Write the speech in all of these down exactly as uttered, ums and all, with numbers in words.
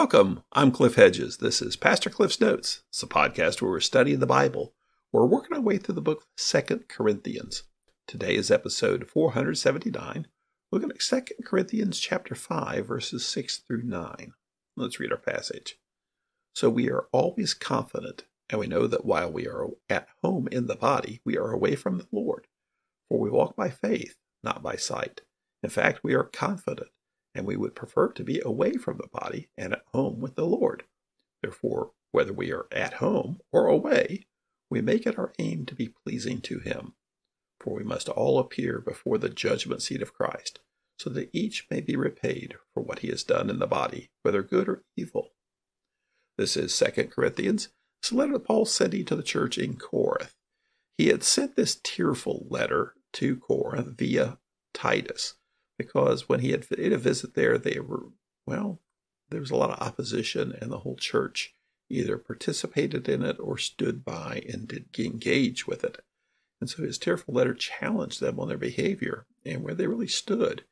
Welcome, I'm Cliff Hedges. This is Pastor Cliff's Notes. It's a podcast where we're studying the Bible. We're working our way through the book of Second Corinthians. Today is episode four seventy-nine. We're going to Second Corinthians chapter five, verses six through nine. Let's read our passage. So we are always confident, and we know that while we are at home in the body, we are away from the Lord. For we walk by faith, not by sight. In fact, we are confident, and we would prefer to be away from the body and at home with the Lord. Therefore, whether we are at home or away, we make it our aim to be pleasing to Him. For we must all appear before the judgment seat of Christ, so that each may be repaid for what he has done in the body, whether good or evil. This is Second Corinthians. It's a letter that Paul sent to the church in Corinth. He had sent this tearful letter to Corinth via Titus, because when he had made a visit there, they were, well, there was a lot of opposition, and the whole church either participated in it or stood by and did engage with it. And so his tearful letter challenged them on their behavior and where they really stood.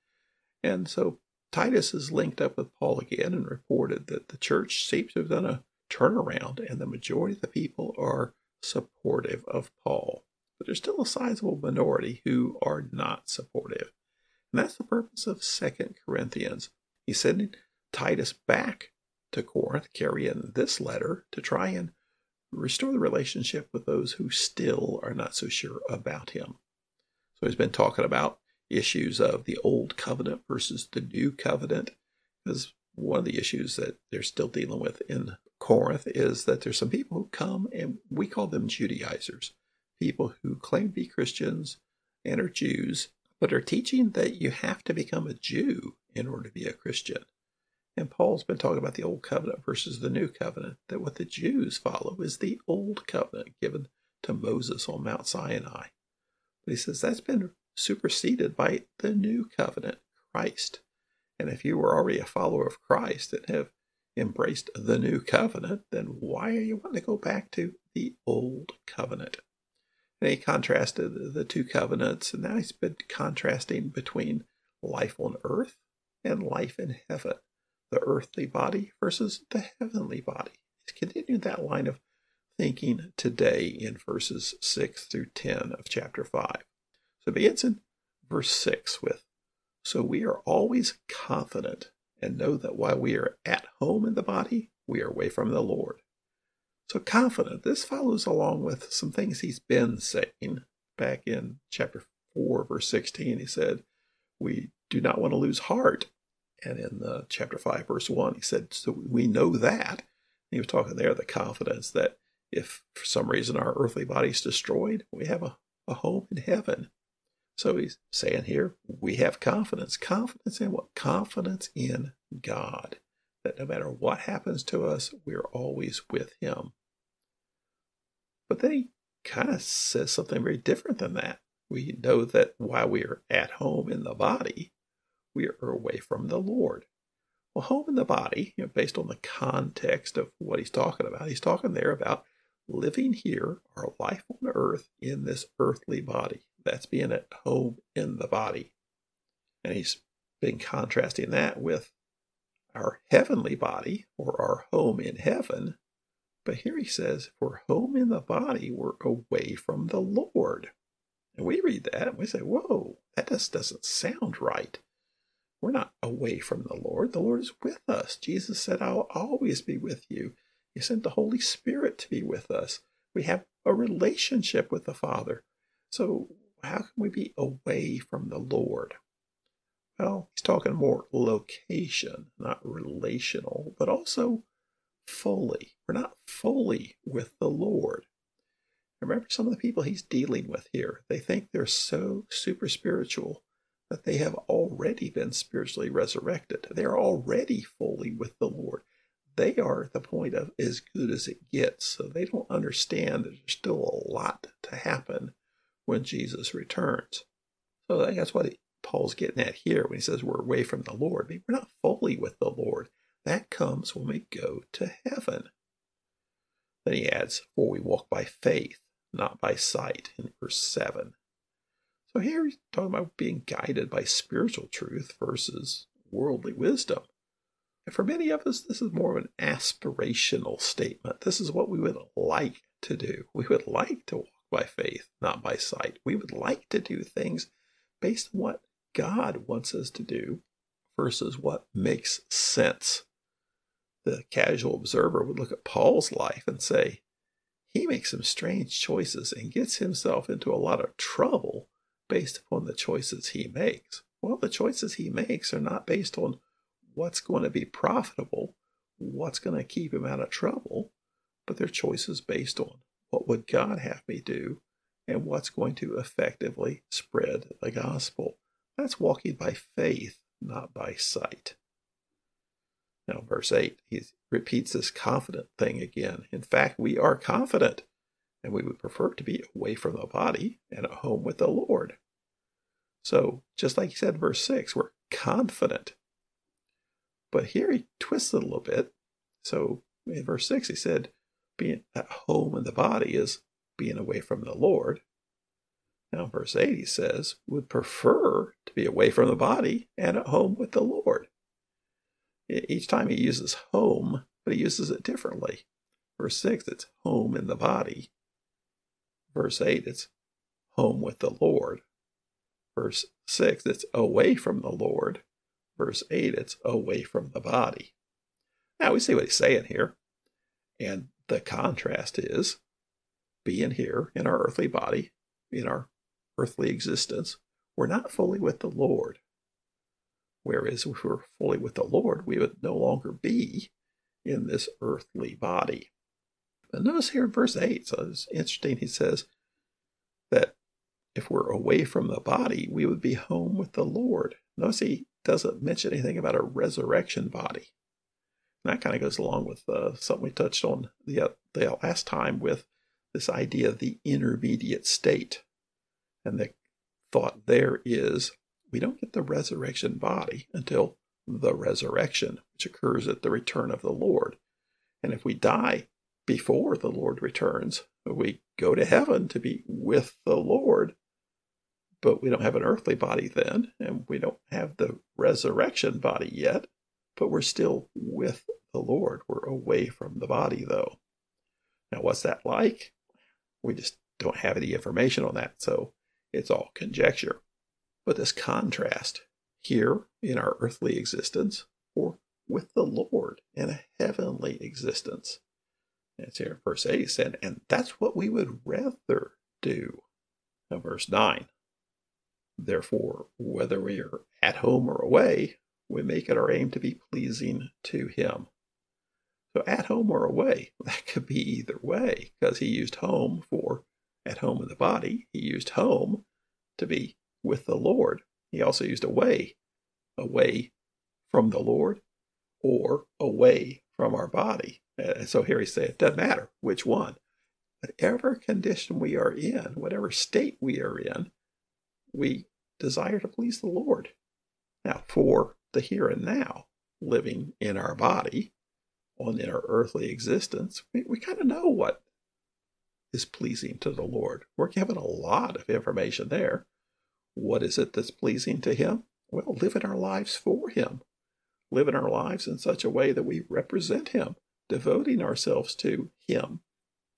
And so Titus is linked up with Paul again and reported that the church seems to have done a turnaround, and the majority of the people are supportive of Paul. But there's still a sizable minority who are not supportive. And that's the purpose of Second Corinthians. He's sending Titus back to Corinth, carrying this letter to try and restore the relationship with those who still are not so sure about him. So he's been talking about issues of the old covenant versus the new covenant, because one of the issues that they're still dealing with in Corinth is that there's some people who come, and we call them Judaizers, people who claim to be Christians and are Jews, but are teaching that you have to become a Jew in order to be a Christian. And Paul's been talking about the old covenant versus the new covenant, that what the Jews follow is the old covenant given to Moses on Mount Sinai. But he says that's been superseded by the new covenant, Christ. And if you were already a follower of Christ and have embraced the new covenant, then why are you wanting to go back to the old covenant? And he contrasted the two covenants, and now he's been contrasting between life on earth and life in heaven, the earthly body versus the heavenly body. He's continuing that line of thinking today in verses six through ten of chapter five. So it begins in verse six with, "So we are always confident and know that while we are at home in the body, we are away from the Lord." So confident, this follows along with some things he's been saying back in chapter four, verse sixteen. He said, we do not want to lose heart. And in uh, chapter five, verse one, he said, so we know that. And he was talking there, the confidence that if for some reason our earthly body is destroyed, we have a, a home in heaven. So he's saying here, we have confidence. Confidence in what? Confidence in God. That no matter what happens to us, we're always with Him. But then he kind of says something very different than that. We know that while we are at home in the body, we are away from the Lord. Well, home in the body, you know, based on the context of what he's talking about, he's talking there about living here, our life on earth, in this earthly body. That's being at home in the body. And he's been contrasting that with our heavenly body, or our home in heaven. But here he says, if we're home in the body, we're away from the Lord. And we read that and we say, whoa, that just doesn't sound right. We're not away from the Lord. The Lord is with us. Jesus said, I'll always be with you. He sent the Holy Spirit to be with us. We have a relationship with the Father. So how can we be away from the Lord? Well, he's talking more location, not relational, but also fully. We're not fully with the Lord. Remember some of the people he's dealing with here. They think they're so super spiritual that they have already been spiritually resurrected. They're already fully with the Lord. They are at the point of as good as it gets. So they don't understand that there's still a lot to happen when Jesus returns. So I think that's what he, Paul's getting at here when he says we're away from the Lord. I mean, we're not fully with the Lord. That comes when we go to heaven. Then he adds, for we walk by faith, not by sight, in verse seven. So here he's talking about being guided by spiritual truth versus worldly wisdom. And for many of us, this is more of an aspirational statement. This is what we would like to do. We would like to walk by faith, not by sight. We would like to do things based on what God wants us to do versus what makes sense. The casual observer would look at Paul's life and say, he makes some strange choices and gets himself into a lot of trouble based upon the choices he makes. Well, the choices he makes are not based on what's going to be profitable, what's going to keep him out of trouble, but they're choices based on what would God have me do and what's going to effectively spread the gospel. That's walking by faith, not by sight. Now, verse eight, he repeats this confident thing again. In fact, we are confident, and we would prefer to be away from the body and at home with the Lord. So, just like he said in verse six, we're confident. But here he twists it a little bit. So, in verse six, he said, being at home in the body is being away from the Lord. Now, in verse eight, he says, would prefer to be away from the body and at home with the Lord. Each time he uses home, but he uses it differently. Verse six, it's home in the body. Verse eight, it's home with the Lord. Verse six, it's away from the Lord. Verse eight, it's away from the body. Now we see what he's saying here. And the contrast is being here in our earthly body, in our earthly existence, we're not fully with the Lord. Whereas if we were fully with the Lord, we would no longer be in this earthly body. But notice here in verse eight, so it's interesting, he says that if we're away from the body, we would be home with the Lord. Notice he doesn't mention anything about a resurrection body. And that kind of goes along with uh, something we touched on the, uh, the last time with this idea of the intermediate state. And the thought there is, we don't get the resurrection body until the resurrection, which occurs at the return of the Lord. And if we die before the Lord returns, we go to heaven to be with the Lord, but we don't have an earthly body then, and we don't have the resurrection body yet, but we're still with the Lord. We're away from the body, though. Now, what's that like? We just don't have any information on that, so it's all conjecture. But this contrast here in our earthly existence or with the Lord in a heavenly existence. That's here in verse eight, he said, and that's what we would rather do. Now, verse nine, therefore, whether we are at home or away, we make it our aim to be pleasing to him. So at home or away, that could be either way, because he used home for at home in the body. He used home to be with the Lord. He also used away, away from the Lord, or away from our body. And so here he said, it doesn't matter which one. Whatever condition we are in, whatever state we are in, we desire to please the Lord. Now, for the here and now, living in our body, on in our earthly existence, we, we kind of know what is pleasing to the Lord. We're given a lot of information there. What is it that's pleasing to him? Well, living our lives for him. Living our lives in such a way that we represent him, devoting ourselves to him.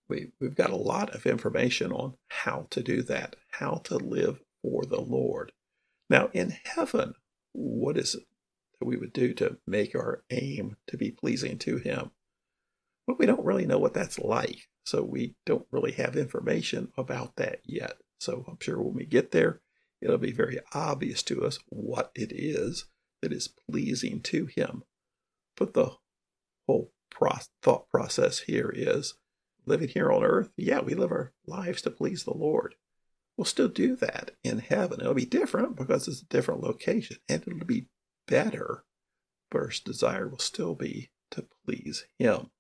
We, we've got a lot of information on how to do that, how to live for the Lord. Now, in heaven, what is it that we would do to make our aim to be pleasing to him? Well, we don't really know what that's like, so we don't really have information about that yet. So I'm sure when we get there, it'll be very obvious to us what it is that is pleasing to him. But the whole pro- thought process here is living here on earth. Yeah, we live our lives to please the Lord. We'll still do that in heaven. It'll be different because it's a different location, and it'll be better. First desire will still be to please him.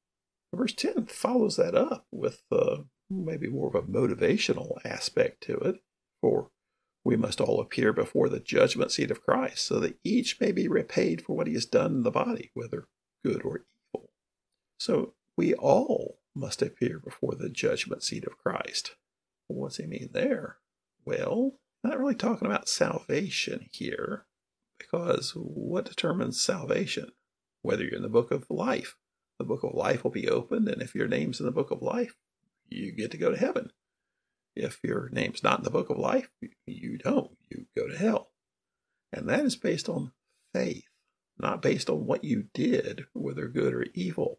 Verse ten follows that up with uh, maybe more of a motivational aspect to it. For we must all appear before the judgment seat of Christ, so that each may be repaid for what he has done in the body, whether good or evil. So we all must appear before the judgment seat of Christ. What's he mean there? Well, not really talking about salvation here, because what determines salvation? whether you're in the book of life. The book of life will be opened, and if your name's in the book of life, you get to go to heaven. If your name's not in the book of life, you don't. You go to hell. And that is based on faith, not based on what you did, whether good or evil.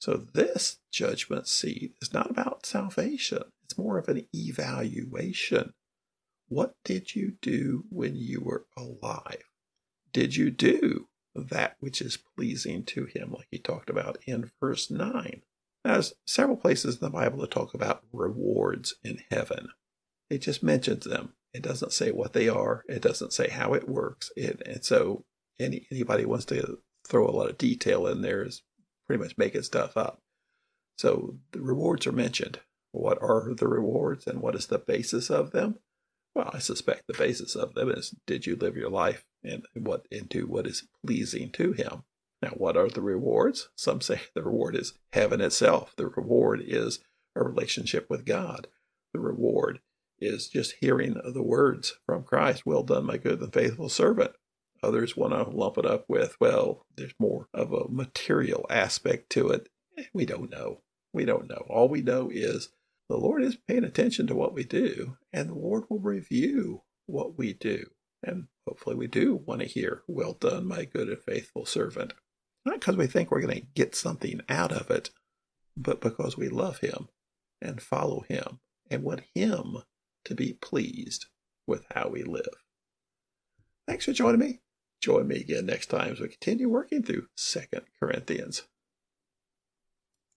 So this judgment seat is not about salvation. It's more of an evaluation. What did you do when you were alive? Did you do that which is pleasing to him, like he talked about in verse nine? Now, there's several places in the Bible that talk about rewards in heaven. It just mentions them. It doesn't say what they are. It doesn't say how it works. It, and so any, anybody who wants to throw a lot of detail in there is pretty much making stuff up. So the rewards are mentioned. What are the rewards and what is the basis of them? Well, I suspect the basis of them is, did you live your life and what into what is pleasing to him? Now, what are the rewards? Some say the reward is heaven itself. The reward is a relationship with God. The reward is just hearing the words from Christ, "Well done, my good and faithful servant." Others want to lump it up with, well, there's more of a material aspect to it. We don't know. We don't know. All we know is the Lord is paying attention to what we do, and the Lord will review what we do. And hopefully we do want to hear, "Well done, my good and faithful servant." Not because we think we're going to get something out of it, but because we love him and follow him and want him to be pleased with how we live. Thanks for joining me. Join me again next time as we continue working through Second Corinthians.